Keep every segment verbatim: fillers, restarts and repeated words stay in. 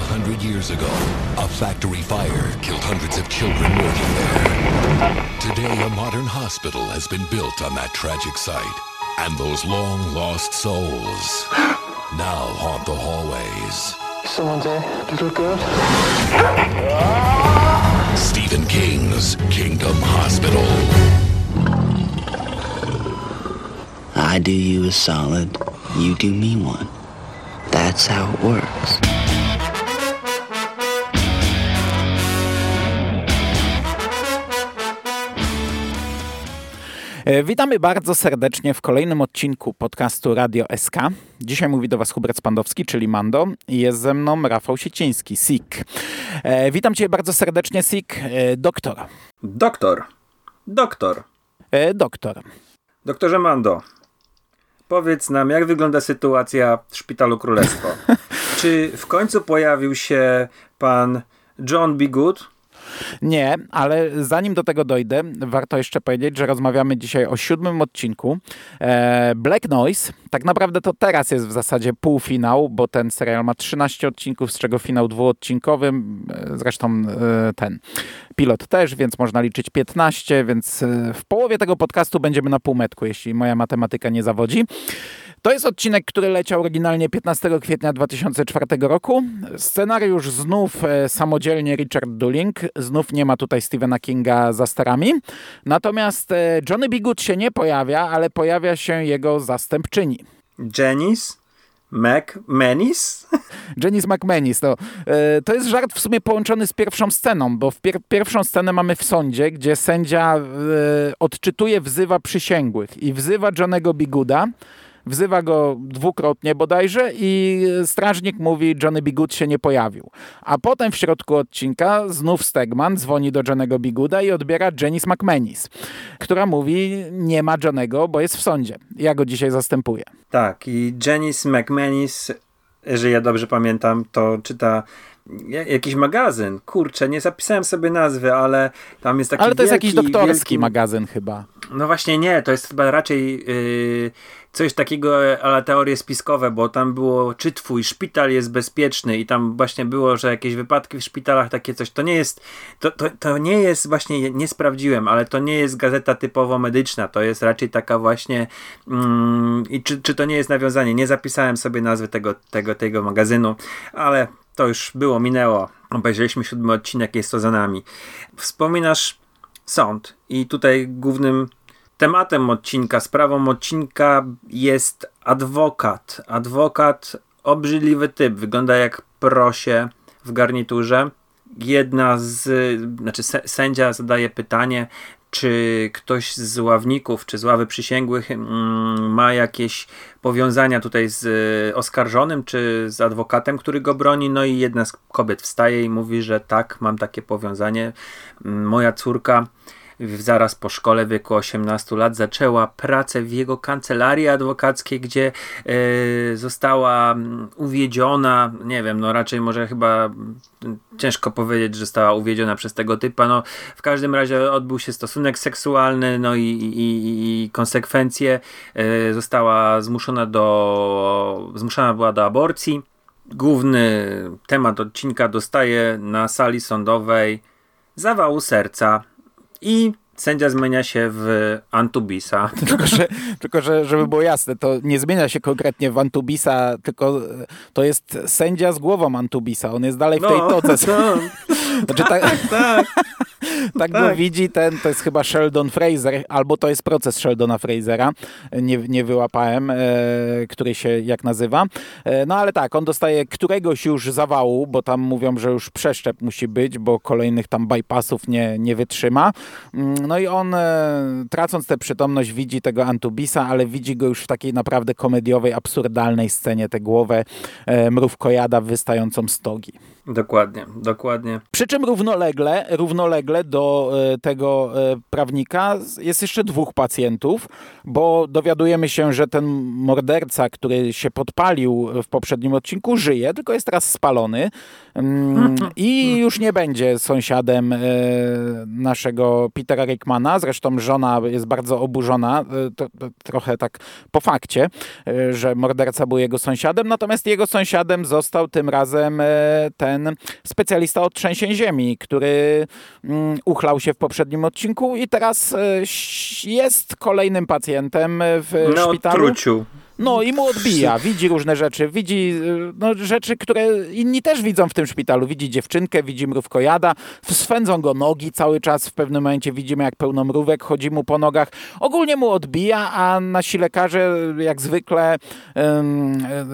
A hundred years ago, a factory fire killed hundreds of children working there. Today, a modern hospital has been built on that tragic site. And those long-lost souls now haunt the hallways. Is someone there, little girl? Stephen King's Kingdom Hospital. I do you a solid, you do me one. That's how it works. Witamy bardzo serdecznie w kolejnym odcinku podcastu Radio S K. Dzisiaj mówi do Was Hubert Spandowski, czyli Mando, i jest ze mną Rafał Siciński, Sick. E, witam Cię bardzo serdecznie, Sick. E, doktor. Doktor. Doktor. E, doktor. Doktorze Mando, powiedz nam, jak wygląda sytuacja w Szpitalu Królestwo? Czy w końcu pojawił się pan John B. Goode? Nie, ale zanim do tego dojdę, warto jeszcze powiedzieć, że rozmawiamy dzisiaj o siódmym odcinku e, Black Noise. Tak naprawdę to teraz jest w zasadzie półfinał, bo ten serial ma trzynaście odcinków, z czego finał dwuodcinkowy, zresztą e, ten pilot też, więc można liczyć piętnaście, więc w połowie tego podcastu będziemy na półmetku, jeśli moja matematyka nie zawodzi. To jest odcinek, który leciał oryginalnie piętnastego kwietnia dwa tysiące czwartego roku. Scenariusz znów e, samodzielnie Richard Dooling. Znów nie ma tutaj Stephena Kinga za sterami. Natomiast e, Johnny B. Goode się nie pojawia, ale pojawia się jego zastępczyni. Janice McManis? Janice McManis. No, e, to jest żart w sumie połączony z pierwszą sceną, bo w pier- pierwszą scenę mamy w sądzie, gdzie sędzia e, odczytuje, wzywa przysięgłych i wzywa Johnny'ego B. Goode'a. Wzywa go dwukrotnie bodajże i strażnik mówi, Johnny B. Goode się nie pojawił. A potem w środku odcinka znów Stegman dzwoni do Johnny'ego B. Goode'a i odbiera Janice McManis, która mówi, nie ma Johnny'ego, bo jest w sądzie. Ja go dzisiaj zastępuję. Tak, i Janice McManis, jeżeli ja dobrze pamiętam, to czyta jakiś magazyn. Kurczę, nie zapisałem sobie nazwy, ale tam jest taki wielki... Ale to jest wielki, jakiś doktorski wielki... magazyn chyba. No właśnie nie, to jest chyba raczej... Yy... Coś takiego, ale teorie spiskowe, bo tam było, czy twój szpital jest bezpieczny i tam właśnie było, że jakieś wypadki w szpitalach, takie coś. To nie jest, to, to, to nie jest właśnie, nie sprawdziłem, ale to nie jest gazeta typowo medyczna, to jest raczej taka właśnie mm, i czy, czy to nie jest nawiązanie. Nie zapisałem sobie nazwy tego, tego, tego magazynu, ale to już było, minęło. Obejrzeliśmy siódmy odcinek, jest to za nami. Wspominasz sąd i tutaj głównym tematem odcinka, sprawą odcinka jest adwokat. Adwokat, obrzydliwy typ, wygląda jak prosie w garniturze. Jedna z, znaczy sędzia zadaje pytanie, czy ktoś z ławników, czy z ławy przysięgłych mm, ma jakieś powiązania tutaj z y, oskarżonym, czy z adwokatem, który go broni. No i jedna z kobiet wstaje i mówi, że tak, mam takie powiązanie. Moja córka zaraz po szkole w wieku osiemnastu lat zaczęła pracę w jego kancelarii adwokackiej, gdzie yy, została uwiedziona, nie wiem, no raczej może chyba ciężko powiedzieć, że została uwiedziona przez tego typa, no w każdym razie odbył się stosunek seksualny, no i, i, i konsekwencje, yy, została zmuszona do, zmuszona była do aborcji. Główny temat odcinka dostaje na sali sądowej zawału serca. I sędzia zmienia się w Anubisa. Tylko, że, tylko że, żeby było jasne, to nie zmienia się konkretnie w Anubisa, tylko to jest sędzia z głową Anubisa. On jest dalej w tej no, toce. No. Znaczy, tak, tak, tak. Tak, tak go widzi ten, to jest chyba Sheldon Fraser, albo to jest proces Sheldona Frasera, nie, nie wyłapałem, e, który się jak nazywa. E, no ale tak, on dostaje któregoś już zawału, bo tam mówią, że już przeszczep musi być, bo kolejnych tam bypassów nie, nie wytrzyma. No i on, e, tracąc tę przytomność, widzi tego Anubisa, ale widzi go już w takiej naprawdę komediowej, absurdalnej scenie, tę głowę e, mrówkojada wystającą z togi. Dokładnie, dokładnie. Przy czym równolegle, równolegle do tego prawnika jest jeszcze dwóch pacjentów, bo dowiadujemy się, że ten morderca, który się podpalił w poprzednim odcinku, żyje, tylko jest teraz spalony i już nie będzie sąsiadem naszego Petera Rickmana. Zresztą żona jest bardzo oburzona, trochę tak po fakcie, że morderca był jego sąsiadem, natomiast jego sąsiadem został tym razem ten specjalista od trzęsień ziemi, który uchlał się w poprzednim odcinku i teraz jest kolejnym pacjentem w no, szpitalu. Truciu. No i mu odbija, widzi różne rzeczy, widzi no, rzeczy, które inni też widzą w tym szpitalu. Widzi dziewczynkę, widzi mrówkojada, swędzą go nogi cały czas, w pewnym momencie widzimy jak pełno mrówek chodzi mu po nogach. Ogólnie mu odbija, a nasi lekarze jak zwykle,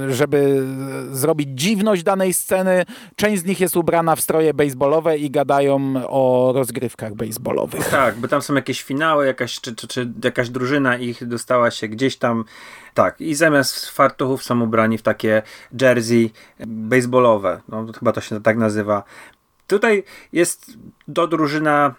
żeby zrobić dziwność danej sceny, część z nich jest ubrana w stroje bejsbolowe i gadają o rozgrywkach bejsbolowych. Tak, bo tam są jakieś finały, jakaś, czy, czy, czy jakaś drużyna ich dostała się gdzieś tam. Tak, i zamiast fartuchów są ubrani w takie jersey baseballowe. No, chyba to się tak nazywa. Tutaj jest do drużyna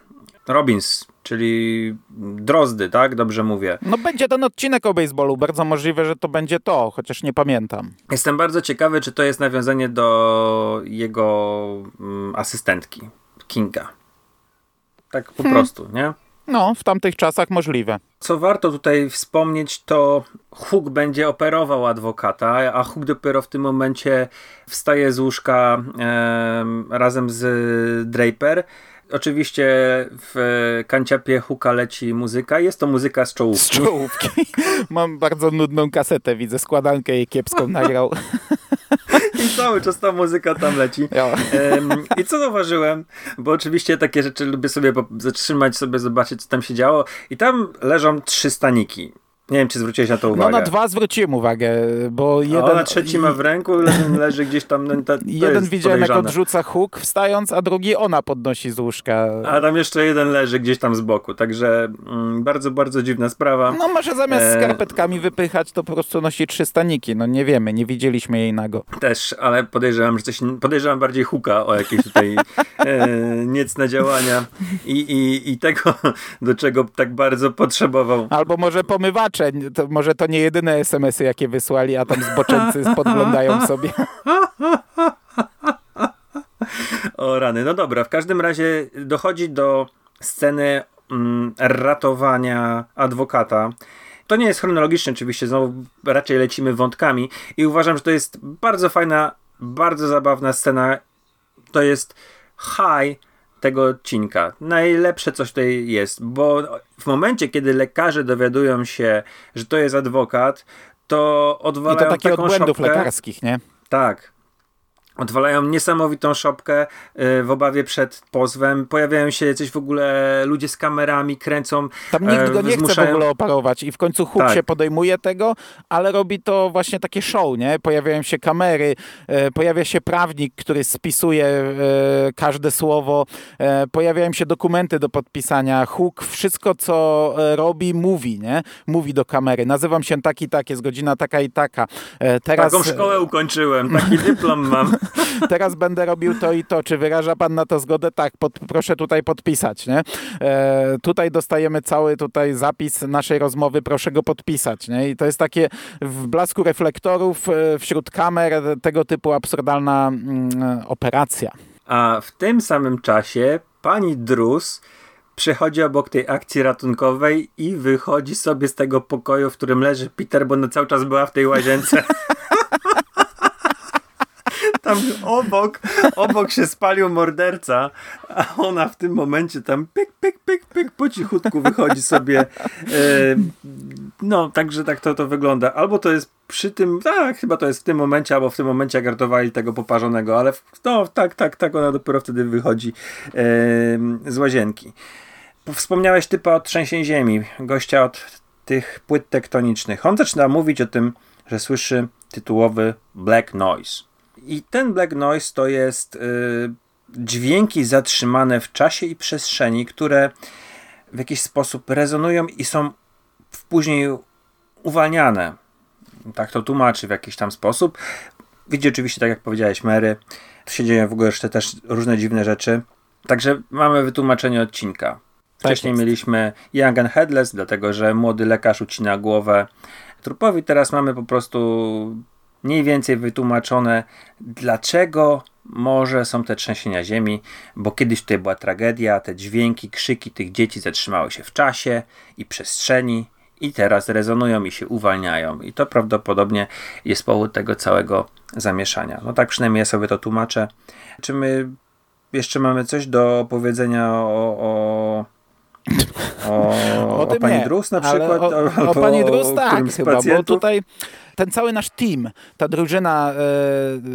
Robins, czyli Drozdy, tak? Dobrze mówię. No będzie ten odcinek o baseballu. Bardzo możliwe, że to będzie to, chociaż nie pamiętam. Jestem bardzo ciekawy, czy to jest nawiązanie do jego mm, asystentki, Kinga. Tak po hmm. prostu, nie? No, w tamtych czasach możliwe. Co warto tutaj wspomnieć, to Huk będzie operował adwokata, a Huk dopiero w tym momencie wstaje z łóżka e, razem z Draper. Oczywiście w kanciapie Hooka leci muzyka. Jest to muzyka z czołówki. Z czołówki. Mam bardzo nudną kasetę, widzę. Składankę jej kiepską nagrał. I cały czas ta muzyka tam leci. Um, I co zauważyłem, bo oczywiście takie rzeczy lubię sobie zatrzymać, sobie zobaczyć, co tam się działo. I tam leżą trzy staniki. Nie wiem, czy zwróciłeś na to uwagę. No na dwa zwróciłem uwagę, bo jeden... A ona trzeci ma w ręku, leży gdzieś tam... No, ta, to jeden widziałem, jak odrzuca Huk wstając, a drugi ona podnosi z łóżka. A tam jeszcze jeden leży gdzieś tam z boku, także mm, bardzo, bardzo dziwna sprawa. No może zamiast e... skarpetkami wypychać, to po prostu nosi trzy staniki. No nie wiemy, nie widzieliśmy jej nago. Też, ale podejrzewam, że coś... Podejrzewam bardziej Hooka o jakieś tutaj e, niecne działania I, i, i tego, do czego tak bardzo potrzebował. Albo może pomywaczy. To może to nie jedyne es em esy, jakie wysłali, a tam zboczeńcy podglądają sobie. O rany. No dobra, w każdym razie dochodzi do sceny mm, ratowania adwokata. To nie jest chronologiczne oczywiście, znowu raczej lecimy wątkami i uważam, że to jest bardzo fajna, bardzo zabawna scena. To jest high tego odcinka. Najlepsze coś tutaj jest, bo w momencie, kiedy lekarze dowiadują się, że to jest adwokat, to odwalają taką szopkę. I to takich błędów lekarskich, nie? Tak. Odwalają niesamowitą szopkę yy, w obawie przed pozwem. Pojawiają się coś w ogóle ludzie z kamerami, kręcą. Tam nikt go e, nie chce w ogóle oparować i w końcu Huk tak. się podejmuje tego, ale robi to właśnie takie show, nie? Pojawiają się kamery, e, pojawia się prawnik, który spisuje e, każde słowo, e, pojawiają się dokumenty do podpisania. Huk wszystko, co e, robi, mówi, nie? Mówi do kamery. Nazywam się taki, tak, jest godzina taka i taka. E, teraz... Taką szkołę ukończyłem, taki dyplom mam. Teraz będę robił to i to. Czy wyraża pan na to zgodę? Tak, pod, proszę tutaj podpisać, nie? E, tutaj dostajemy cały tutaj zapis naszej rozmowy, proszę go podpisać, nie? I to jest takie w blasku reflektorów, e, wśród kamer, tego typu absurdalna mm, operacja. A w tym samym czasie pani Drus przechodzi obok tej akcji ratunkowej i wychodzi sobie z tego pokoju, w którym leży Peter, bo ona cały czas była w tej łazience. Tam obok, obok się spalił morderca, a ona w tym momencie tam pyk, pyk, pyk, pyk, po cichutku wychodzi sobie. No, także tak to, to wygląda. Albo to jest przy tym, tak, chyba to jest w tym momencie, albo w tym momencie jak ratowali tego poparzonego, ale no, tak, tak, tak, ona dopiero wtedy wychodzi z łazienki. Wspomniałeś typa od trzęsień ziemi, gościa od tych płyt tektonicznych. On zaczyna mówić o tym, że słyszy tytułowy Black Noise. I ten Black Noise to jest y, dźwięki zatrzymane w czasie i przestrzeni, które w jakiś sposób rezonują i są później uwalniane. Tak to tłumaczy w jakiś tam sposób. Widzi oczywiście, tak jak powiedziałeś, Mary. Tu się dzieje w ogóle jeszcze też różne dziwne rzeczy. Także mamy wytłumaczenie odcinka. Wcześniej tak mieliśmy Young and Headless, dlatego że młody lekarz ucina głowę trupowi. Teraz mamy po prostu mniej więcej wytłumaczone, dlaczego może są te trzęsienia ziemi, bo kiedyś tutaj była tragedia, te dźwięki, krzyki tych dzieci zatrzymały się w czasie i przestrzeni i teraz rezonują i się uwalniają. I to prawdopodobnie jest powód tego całego zamieszania. No tak przynajmniej ja sobie to tłumaczę. Czy my jeszcze mamy coś do powiedzenia o... o... O, o, o pani nie, Drus na przykład? O, o, o pani Drus, o, tak, chyba, bo tutaj ten cały nasz team, ta drużyna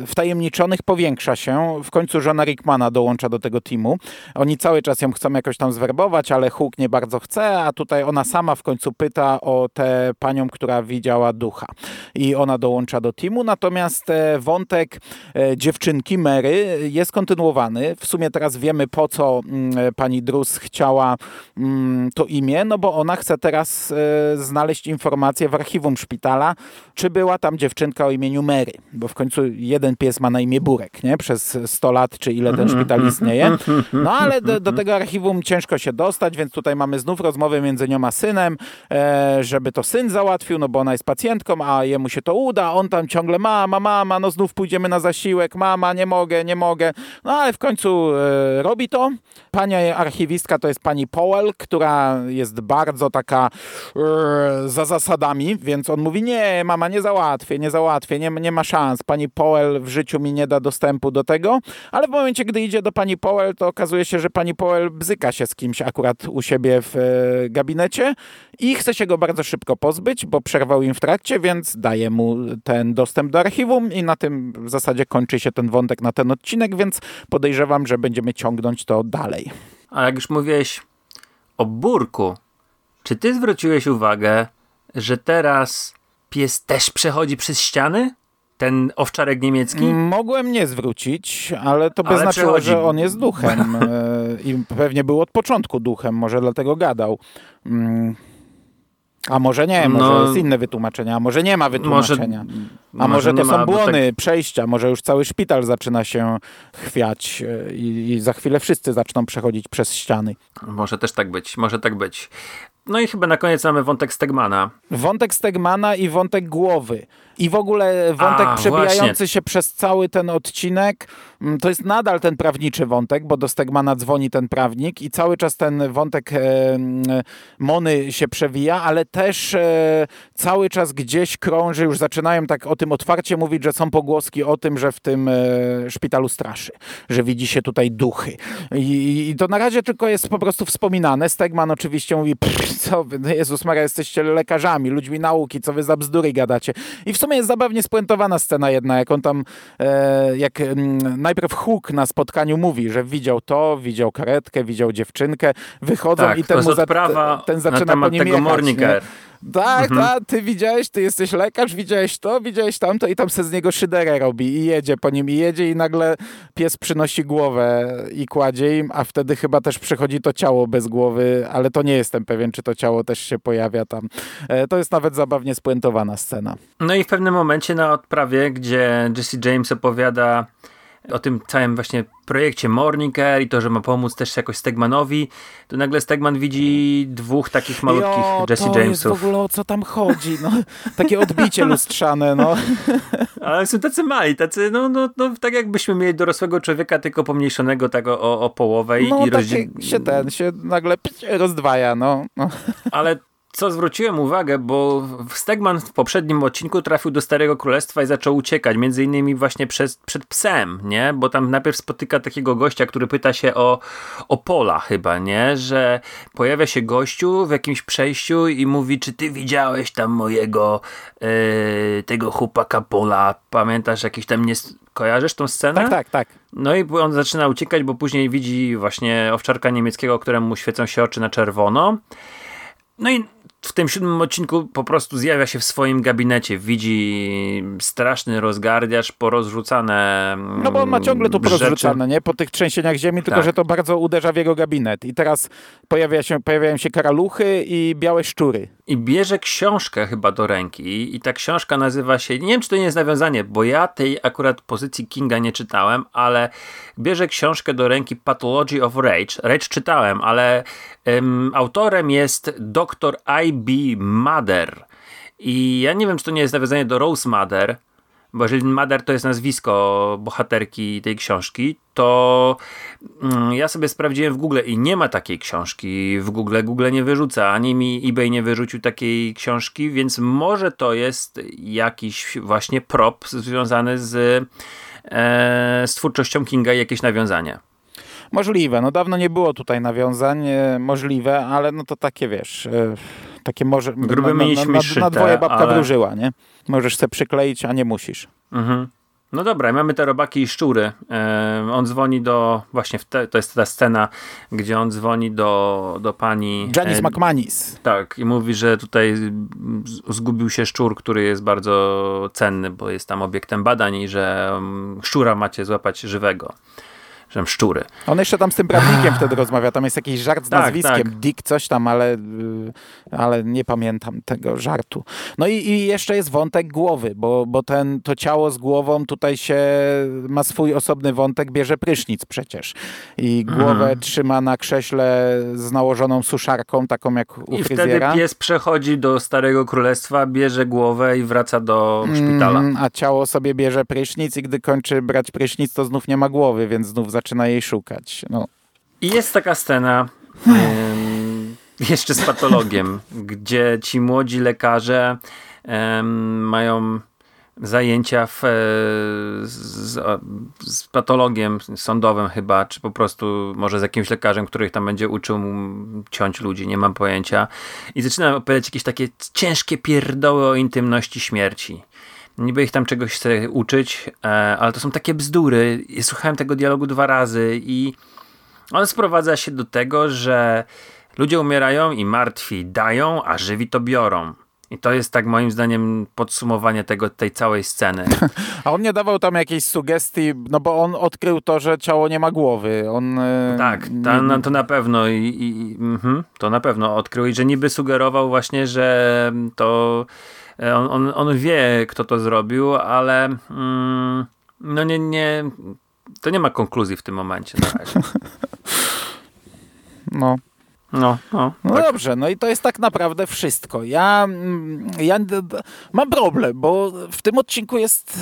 e, wtajemniczonych powiększa się. W końcu żona Rickmana dołącza do tego teamu. Oni cały czas ją chcą jakoś tam zwerbować, ale Huk nie bardzo chce, a tutaj ona sama w końcu pyta o tę panią, która widziała ducha. I ona dołącza do teamu. Natomiast e, wątek e, dziewczynki Mary jest kontynuowany. W sumie teraz wiemy, po co m, pani Drus chciała m, to imię, no bo ona chce teraz e, znaleźć informację w archiwum szpitala, czy była tam dziewczynka o imieniu Mary, bo w końcu jeden pies ma na imię Burek, nie? Przez sto lat, czy ile ten szpital istnieje. No ale do, do tego archiwum ciężko się dostać, więc tutaj mamy znów rozmowę między nią a synem, e, żeby to syn załatwił, no bo ona jest pacjentką, a jemu się to uda, on tam ciągle mama, mama, no znów pójdziemy na zasiłek, mama, nie mogę, nie mogę. No ale w końcu e, robi to. Pani archiwistka to jest pani Powell, która jest bardzo taka e, za zasadami, więc on mówi, nie, mama, nie załatwię, nie załatwię, nie, nie ma szans. Pani Powell w życiu mi nie da dostępu do tego, ale w momencie, gdy idzie do pani Powell, to okazuje się, że pani Powell bzyka się z kimś akurat u siebie w e, gabinecie i chce się go bardzo szybko pozbyć, bo przerwał im w trakcie, więc daje mu ten dostęp do archiwum i na tym w zasadzie kończy się ten wątek na ten odcinek, więc podejrzewam, że będziemy ciągnąć to dalej. A jak już mówiłeś o Burku, czy ty zwróciłeś uwagę, że teraz pies też przechodzi przez ściany? Ten owczarek niemiecki? Mogłem nie zwrócić, ale to by ale znaczyło, przechodzi, że on jest duchem. I pewnie był od początku duchem, może dlatego gadał. A może nie, może no, jest inne wytłumaczenie, a może nie ma wytłumaczenia. Może, a może, może to są ma, błony, tak... przejścia, może już cały szpital zaczyna się chwiać i, i za chwilę wszyscy zaczną przechodzić przez ściany. Może też tak być, może tak być. No i chyba na koniec mamy wątek Stegmana. Wątek Stegmana i wątek głowy. I w ogóle wątek A, przebijający właśnie. się przez cały ten odcinek, to jest nadal ten prawniczy wątek, bo do Stegmana dzwoni ten prawnik i cały czas ten wątek e, Mony się przewija, ale też e, cały czas gdzieś krąży, już zaczynają tak o tym otwarcie mówić, że są pogłoski o tym, że w tym e, szpitalu straszy, że widzi się tutaj duchy. I, I to na razie tylko jest po prostu wspominane. Stegman oczywiście mówi, co wy, Jezus Maria, jesteście lekarzami, ludźmi nauki, co wy za bzdury gadacie. I w sumie jest zabawnie spuentowana scena jedna, jak on tam, e, jak m, najpierw Huk na spotkaniu mówi, że widział to, widział karetkę, widział dziewczynkę, wychodzą tak, i ten, mu za, ten zaczyna po nim jechać. Tak, mhm. tak, ty widziałeś, ty jesteś lekarz, widziałeś to, widziałeś tamto i tam se z niego szyderę robi i jedzie po nim i jedzie i nagle pies przynosi głowę i kładzie im, a wtedy chyba też przychodzi to ciało bez głowy, ale to nie jestem pewien, czy to ciało też się pojawia tam. E, to jest nawet zabawnie spuentowana scena. No i w pewnym momencie na odprawie, gdzie Jesse James opowiada o tym całym właśnie projekcie Morning Care i to, że ma pomóc też jakoś Stegmanowi, to nagle Stegman widzi dwóch takich malutkich jo, Jesse Jamesów. To jest w ogóle, o co tam chodzi. No. Takie odbicie lustrzane. No. Ale są tacy mali, tacy, no, no, no tak jakbyśmy mieli dorosłego człowieka, tylko pomniejszonego tak o, o połowę. I, no i rozdzi... tak się ten, się nagle rozdwaja. No. No. Ale co zwróciłem uwagę, bo Stegman w poprzednim odcinku trafił do Starego Królestwa i zaczął uciekać, między innymi właśnie przez, przed psem, nie? Bo tam najpierw spotyka takiego gościa, który pyta się o, o pola chyba, nie? Że pojawia się gościu w jakimś przejściu i mówi, czy ty widziałeś tam mojego yy, tego chłopaka Pola? Pamiętasz jakiś tam, nie... kojarzysz tą scenę? Tak, tak, tak. No i on zaczyna uciekać, bo później widzi właśnie owczarka niemieckiego, któremu świecą się oczy na czerwono. No i w tym siódmym odcinku po prostu zjawia się w swoim gabinecie, widzi straszny rozgardiaż, porozrzucane rzeczy. No bo on ma ciągle to porozrzucane, nie? Po tych trzęsieniach ziemi, tylko tak. że to bardzo uderza w jego gabinet. I teraz pojawia się, pojawiają się karaluchy i białe szczury. I bierze książkę chyba do ręki i ta książka nazywa się, nie wiem czy to nie jest nawiązanie, bo ja tej akurat pozycji Kinga nie czytałem, ale bierze książkę do ręki Pathology of Rage. Rage czytałem, ale um, autorem jest doktor I B Madder. I ja nie wiem, czy to nie jest nawiązanie do Rose Madder, bo jeżeli Madder to jest nazwisko bohaterki tej książki, to mm, ja sobie sprawdziłem w Google i nie ma takiej książki w Google. Google nie wyrzuca, ani mi eBay nie wyrzucił takiej książki, więc może to jest jakiś właśnie prop związany z, e, z twórczością Kinga i jakieś nawiązanie. Możliwe. No dawno nie było tutaj nawiązań. Możliwe, ale no to takie, wiesz... Y- Takie może grubymi na, na, na, na dwoje babka ale... wróżyła, nie? Możesz se przykleić, a nie musisz. Mhm. No dobra, mamy te robaki i szczury. Yy, on dzwoni do, właśnie te, to jest ta scena, gdzie on dzwoni do, do pani... Janice e, McManis. Tak, i mówi, że tutaj zgubił się szczur, który jest bardzo cenny, bo jest tam obiektem badań i że szczura macie złapać żywego. Że szczury. On jeszcze tam z tym prawnikiem wtedy rozmawia. Tam jest jakiś żart z tak, nazwiskiem. Tak. Dick coś tam, ale, ale nie pamiętam tego żartu. No i, i jeszcze jest wątek głowy, bo, bo ten, to ciało z głową tutaj się ma swój osobny wątek. Bierze prysznic przecież. I głowę mm. trzyma na krześle z nałożoną suszarką, taką jak u I fryzjera. I wtedy pies przechodzi do Starego Królestwa, bierze głowę i wraca do szpitala. Mm, a ciało sobie bierze prysznic i gdy kończy brać prysznic, to znów nie ma głowy, więc znów zaczyna zaczyna jej szukać. No. I jest taka scena um, jeszcze z patologiem, gdzie ci młodzi lekarze um, mają zajęcia w, z, z patologiem sądowym chyba, czy po prostu może z jakimś lekarzem, który ich tam będzie uczył ciąć ludzi, nie mam pojęcia. I zaczyna opowiadać jakieś takie ciężkie pierdoły o intymności śmierci. Niby ich tam czegoś chce uczyć, ale to są takie bzdury. Słuchałem tego dialogu dwa razy i on sprowadza się do tego, że ludzie umierają i martwi dają, a żywi to biorą. I to jest tak moim zdaniem podsumowanie tego, tej całej sceny. A on nie dawał tam jakiejś sugestii, no bo on odkrył to, że ciało nie ma głowy. On, tak, ta, no, to na pewno i, i, mm-hmm, to na pewno odkrył i że niby sugerował właśnie, że to on, on, on wie, kto to zrobił, ale mm, no nie, nie, to nie ma konkluzji w tym momencie na razie. No. No, no, no tak. Dobrze, no i to jest tak naprawdę wszystko. Ja, ja mam problem, bo w tym odcinku jest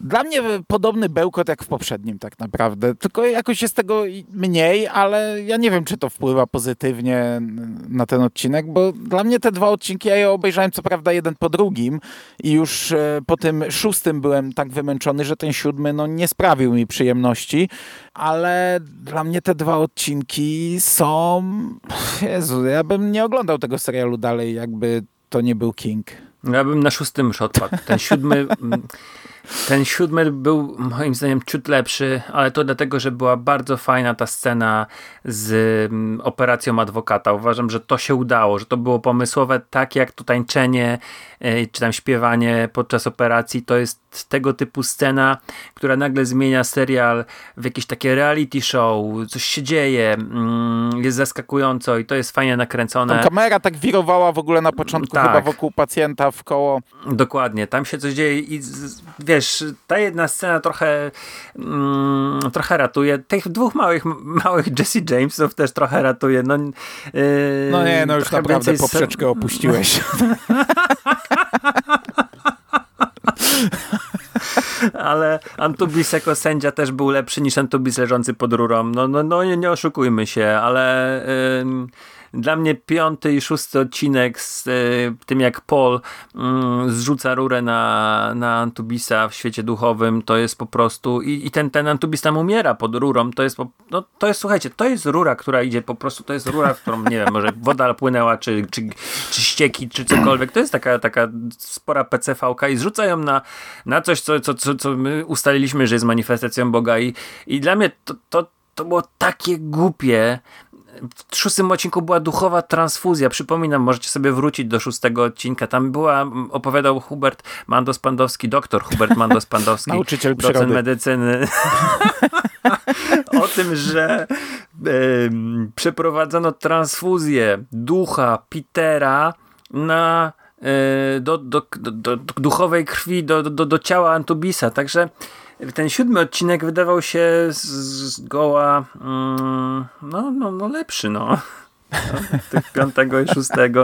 dla mnie podobny bełkot jak w poprzednim tak naprawdę, tylko jakoś jest tego mniej, ale ja nie wiem, czy to wpływa pozytywnie na ten odcinek, bo dla mnie te dwa odcinki, ja je obejrzałem co prawda jeden po drugim i już po tym szóstym byłem tak wymęczony, że ten siódmy no, nie sprawił mi przyjemności, ale dla mnie te dwa odcinki są... Jezu, ja bym nie oglądał tego serialu dalej, jakby to nie był King. Ja bym na szóstym już odpadł. Ten siódmy... Ten siódmy był moim zdaniem ciut lepszy, ale to dlatego, że była bardzo fajna ta scena z operacją adwokata. Uważam, że to się udało, że to było pomysłowe, tak jak to tańczenie czy tam śpiewanie podczas operacji. To jest tego typu scena, która nagle zmienia serial w jakieś takie reality show, coś się dzieje, jest zaskakująco i to jest fajnie nakręcone. Tam kamera tak wirowała w ogóle na początku tak. chyba wokół pacjenta w koło. Dokładnie, tam się coś dzieje i wiesz, Wiesz, ta jedna scena trochę mm, trochę ratuje. Tych dwóch małych, małych Jesse Jamesów też trochę ratuje. No, yy, no nie, no już naprawdę więcej... poprzeczkę opuściłeś. Ale Anubis jako sędzia też był lepszy niż Anubis leżący pod rurą. No, no, no nie, nie oszukujmy się, ale... Yy, Dla mnie piąty i szósty odcinek z y, tym, jak Paul y, zrzuca rurę na, na Anubisa w świecie duchowym, to jest po prostu... I, i ten, ten Anubis tam umiera pod rurą. To jest, po, no, to jest, słuchajcie, to jest rura, która idzie po prostu, to jest rura, w którą, nie wiem, może woda płynęła, czy, czy, czy ścieki, czy cokolwiek. To jest taka, taka spora P C V-ka i zrzuca ją na, na coś, co, co, co, co my ustaliliśmy, że jest manifestacją Boga. I, i dla mnie to, to, to było takie głupie... W szóstym odcinku była duchowa transfuzja. Przypominam, możecie sobie wrócić do szóstego odcinka. Tam była, opowiadał Hubert Mando Spandowski, doktor Hubert Mando Spandowski, nauczyciel docent przyrody, medycyny. O tym, że y, przeprowadzono transfuzję ducha Petera na y, do, do, do, do duchowej krwi, do, do, do ciała Anubisa. Także ten siódmy odcinek wydawał się zgoła mm, no, no, no lepszy, no. No, tych piątego i szóstego.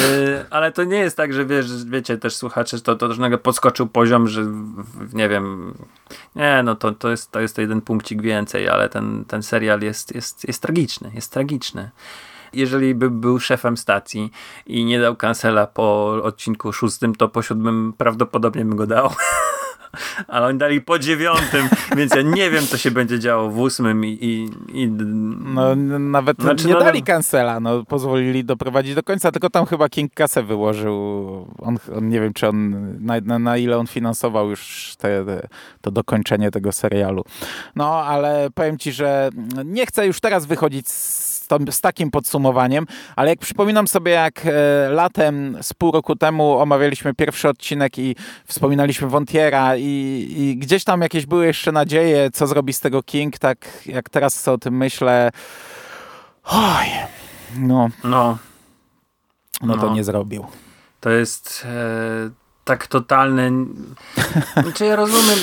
Yy, ale to nie jest tak, że wiesz, wiecie też słuchacze, że to, to żadnego podskoczył poziom, że w, nie wiem, nie, no to, to jest to jest to jeden punkcik więcej, ale ten, ten serial jest, jest, jest tragiczny, jest tragiczny. Jeżeli by był szefem stacji i nie dał kancela po odcinku szóstym, to po siódmym prawdopodobnie bym go dał. Ale oni dali po dziewiątym, więc ja nie wiem, co się będzie działo w ósmym i... i, i... No, nawet znaczy, nie no... dali kancela, no, pozwolili doprowadzić do końca, tylko tam chyba King kasę wyłożył. On, on nie wiem, czy on, na, na, na ile on finansował już te, te, to dokończenie tego serialu. No, ale powiem ci, że nie chcę już teraz wychodzić z To, z takim podsumowaniem, ale jak przypominam sobie, jak e, latem z pół roku temu omawialiśmy pierwszy odcinek i wspominaliśmy Wątiera i, i gdzieś tam jakieś były jeszcze nadzieje, co zrobi z tego King, tak jak teraz o tym myślę, oj, no, no. no to no. nie zrobił. To jest e, tak totalny, znaczy ja rozumiem,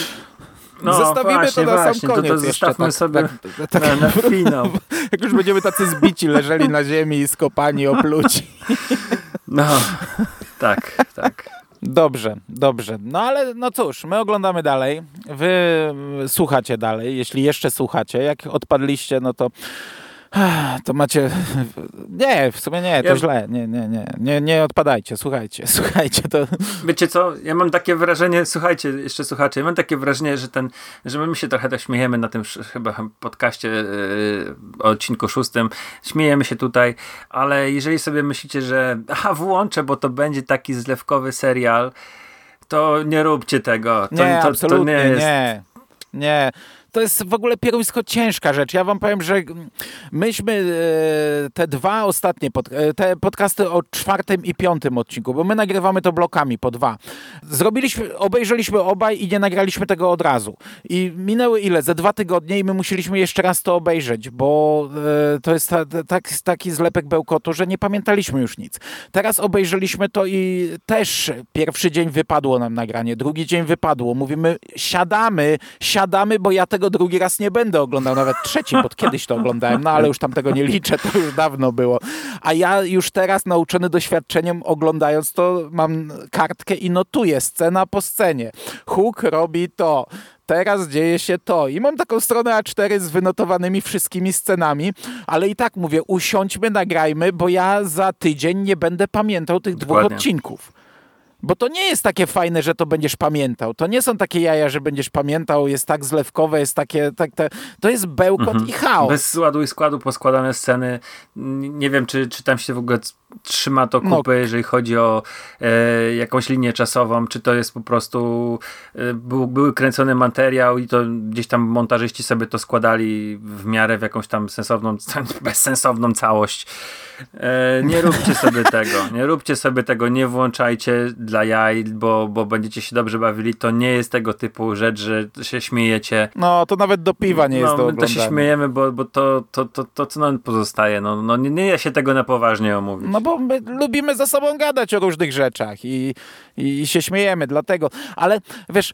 No, Zostawimy właśnie, to na właśnie, sam koniec. To, to zostawmy jeszcze, sobie tak, tak, na, na finał. Jak już będziemy tacy zbici, leżeli na ziemi i skopani, opluci. No, tak, tak. Dobrze, dobrze. No ale no cóż, my oglądamy dalej. Wy słuchacie dalej, jeśli jeszcze słuchacie. Jak odpadliście, no to to macie... Nie, w sumie nie, to ja... źle. Nie, nie, nie, nie. Nie odpadajcie, słuchajcie, słuchajcie. To... Wiecie co, ja mam takie wrażenie, słuchajcie, jeszcze słuchacze, ja mam takie wrażenie, że ten, że my się trochę tak śmiejemy na tym chyba podcaście yy, odcinku szóstym. Śmiejemy się tutaj, ale jeżeli sobie myślicie, że aha, włączę, bo to będzie taki zlewkowy serial, to nie róbcie tego. To nie, to, absolutnie, to nie jest... Nie, nie. To jest w ogóle pierwisko ciężka rzecz. Ja wam powiem, że myśmy te dwa ostatnie, pod, te podcasty o czwartym i piątym odcinku, bo my nagrywamy to blokami po dwa. Zrobiliśmy, obejrzeliśmy obaj i nie nagraliśmy tego od razu. I minęły ile? Ze dwa tygodnie i my musieliśmy jeszcze raz to obejrzeć, bo to jest ta, tak, taki zlepek bełkotu, że nie pamiętaliśmy już nic. Teraz obejrzeliśmy to i też pierwszy dzień wypadło nam nagranie, drugi dzień wypadło. Mówimy, siadamy, siadamy, bo ja tego drugi raz nie będę oglądał, nawet trzeci, bo kiedyś to oglądałem, no ale już tam tego nie liczę, to już dawno było. A ja już teraz nauczony doświadczeniem oglądając to, mam kartkę i notuję scena po scenie. Hook robi to. Teraz dzieje się to. I mam taką stronę A cztery z wynotowanymi wszystkimi scenami, ale i tak mówię, usiądźmy, nagrajmy, bo ja za tydzień nie będę pamiętał tych Dokładnie. dwóch odcinków. Bo to nie jest takie fajne, że to będziesz pamiętał. To nie są takie jaja, że będziesz pamiętał, jest tak zlewkowe, jest takie... Tak, te, to jest bełkot mhm. i chaos. Bez ładu i składu poskładane sceny. Nie wiem, czy, czy tam się w ogóle trzyma to kupy, no. jeżeli chodzi o e, jakąś linię czasową, czy to jest po prostu... E, był, był kręcony materiał i to gdzieś tam montażyści sobie to składali w miarę w jakąś tam sensowną, bezsensowną całość. E, nie róbcie sobie tego. Nie róbcie sobie tego. Nie włączajcie... dla jaj, bo, bo będziecie się dobrze bawili, to nie jest tego typu rzecz, że się śmiejecie. No, to nawet do piwa nie no, jest do oglądania. To się śmiejemy, bo, bo to, to, to, to co nam pozostaje. No, no nie, nie ja się tego na poważnie omówić. No, bo my lubimy ze sobą gadać o różnych rzeczach i, i, i się śmiejemy, dlatego. Ale wiesz,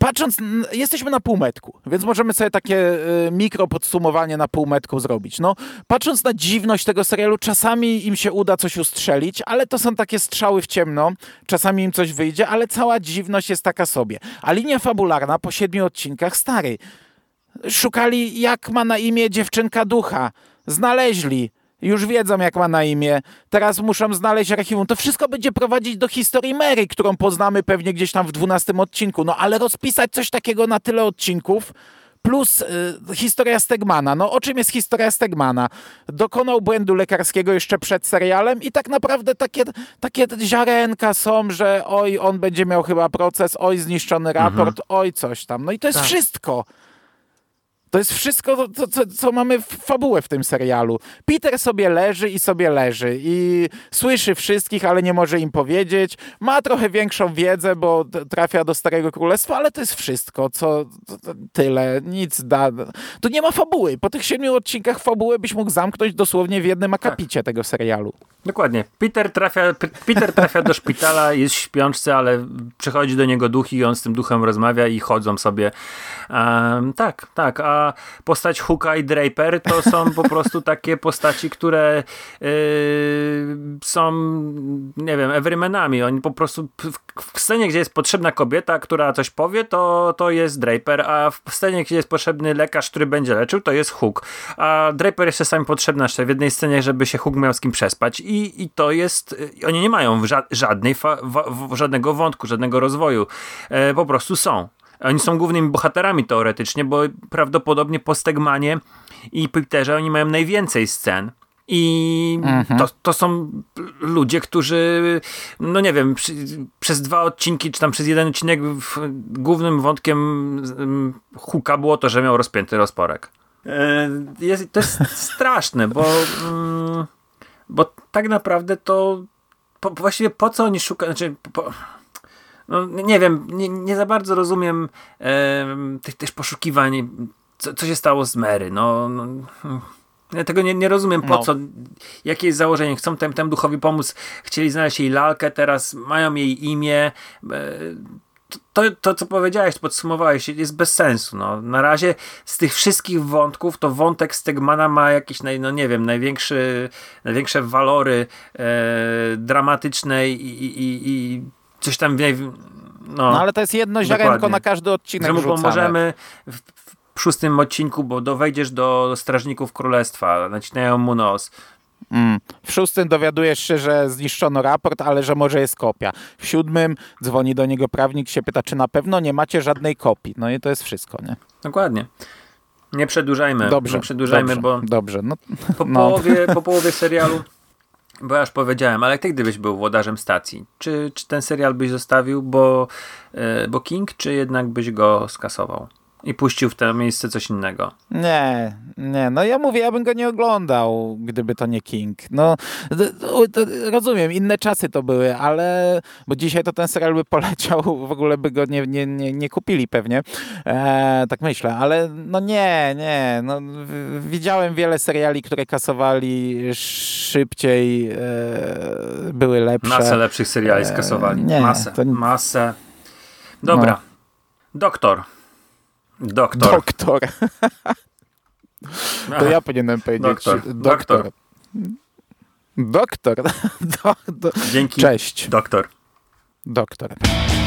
patrząc, jesteśmy na półmetku, więc możemy sobie takie mikro podsumowanie na półmetku zrobić. No, patrząc na dziwność tego serialu, czasami im się uda coś ustrzelić, ale to są takie strzały w ciemno, czasami im coś wyjdzie, ale cała dziwność jest taka sobie. A linia fabularna po siedmiu odcinkach stary. Szukali, jak ma na imię dziewczynka ducha. Znaleźli. Już wiedzą, jak ma na imię. Teraz muszą znaleźć archiwum. To wszystko będzie prowadzić do historii Mary, którą poznamy pewnie gdzieś tam w dwunastym odcinku. No ale rozpisać coś takiego na tyle odcinków, plus y, historia Stegmana. No o czym jest historia Stegmana? Dokonał błędu lekarskiego jeszcze przed serialem i tak naprawdę takie, takie ziarenka są, że oj, on będzie miał chyba proces, oj, zniszczony raport, mhm. oj, coś tam. No i to jest tak. wszystko. To jest wszystko, co, co, co mamy w fabułę w tym serialu. Peter sobie leży i sobie leży i słyszy wszystkich, ale nie może im powiedzieć. Ma trochę większą wiedzę, bo trafia do Starego Królestwa, ale to jest wszystko, co tyle, nic da. Tu nie ma fabuły. Po tych siedmiu odcinkach fabułę byś mógł zamknąć dosłownie w jednym akapicie tego serialu. Dokładnie. Peter trafia, Peter trafia do szpitala, jest w śpiączce, ale przychodzi do niego duch i on z tym duchem rozmawia i chodzą sobie. Um, tak, tak, a postać Hooka i Draper to są po prostu takie postaci, które yy, są, nie wiem, everymanami. Oni po prostu w, w scenie, gdzie jest potrzebna kobieta, która coś powie, to, to jest Draper, a w scenie, gdzie jest potrzebny lekarz, który będzie leczył, to jest Hook. A Draper jest czasami potrzebna jeszcze w jednej scenie, żeby się Hook miał z kim przespać i, i to jest, oni nie mają żadnej fa, wa, żadnego wątku, żadnego rozwoju. Yy, po prostu są. Oni są głównymi bohaterami teoretycznie, bo prawdopodobnie po Stegmanie i Peterze oni mają najwięcej scen. I to, to są ludzie, którzy, no nie wiem, przy, przez dwa odcinki, czy tam przez jeden odcinek w, głównym wątkiem Hooka było to, że miał rozpięty rozporek. Jest, to jest straszne, bo, bo tak naprawdę to po, właściwie po co oni szukają... Znaczy, po, no, nie wiem, nie, nie za bardzo rozumiem e, tych też poszukiwań, co, co się stało z Mary. No, no, ja tego nie, nie rozumiem, po no. co, jakie jest założenie. Chcą tem, tem duchowi pomóc, chcieli znaleźć jej lalkę, teraz mają jej imię. E, to, to, co powiedziałeś, podsumowałeś, jest bez sensu. No. Na razie z tych wszystkich wątków, to wątek Stegmana ma jakieś, naj, no nie wiem, największy, największe walory e, dramatyczne i... i, i coś tam... No, no ale to jest jedno ziarenko na każdy odcinek rzucamy. Możemy w, w szóstym odcinku, bo do, wejdziesz do Strażników Królestwa, nacinają mu nos. Mm. W szóstym dowiadujesz się, że zniszczono raport, ale że może jest kopia. W siódmym dzwoni do niego prawnik, się pyta, czy na pewno nie macie żadnej kopii. No i to jest wszystko, nie? Dokładnie. Nie przedłużajmy. Dobrze, nie przedłużajmy, dobrze, bo dobrze. No, po, no. Połowie, po połowie serialu bo ja już powiedziałem, ale ty gdybyś był włodarzem stacji, czy, czy ten serial byś zostawił, bo, yy, bo King, czy jednak byś go skasował i puścił w to miejsce coś innego? Nie, nie, no ja mówię, ja bym go nie oglądał, gdyby to nie King. No, to, to, rozumiem, inne czasy to były, ale, bo dzisiaj to ten serial by poleciał, w ogóle by go nie, nie, nie, nie kupili pewnie, e, tak myślę, ale no nie, nie, no, w, widziałem wiele seriali, które kasowali szybciej, e, były lepsze. Masę lepszych seriali skasowali, e, nie, masę, to... masę. Dobra, no. Doktor. Doktor. Doktor. To ja powinienem powiedzieć. Doktor. Doktor. Doktor. Doktor. Do, do. Dzięki. Cześć. Doktor. Doktor.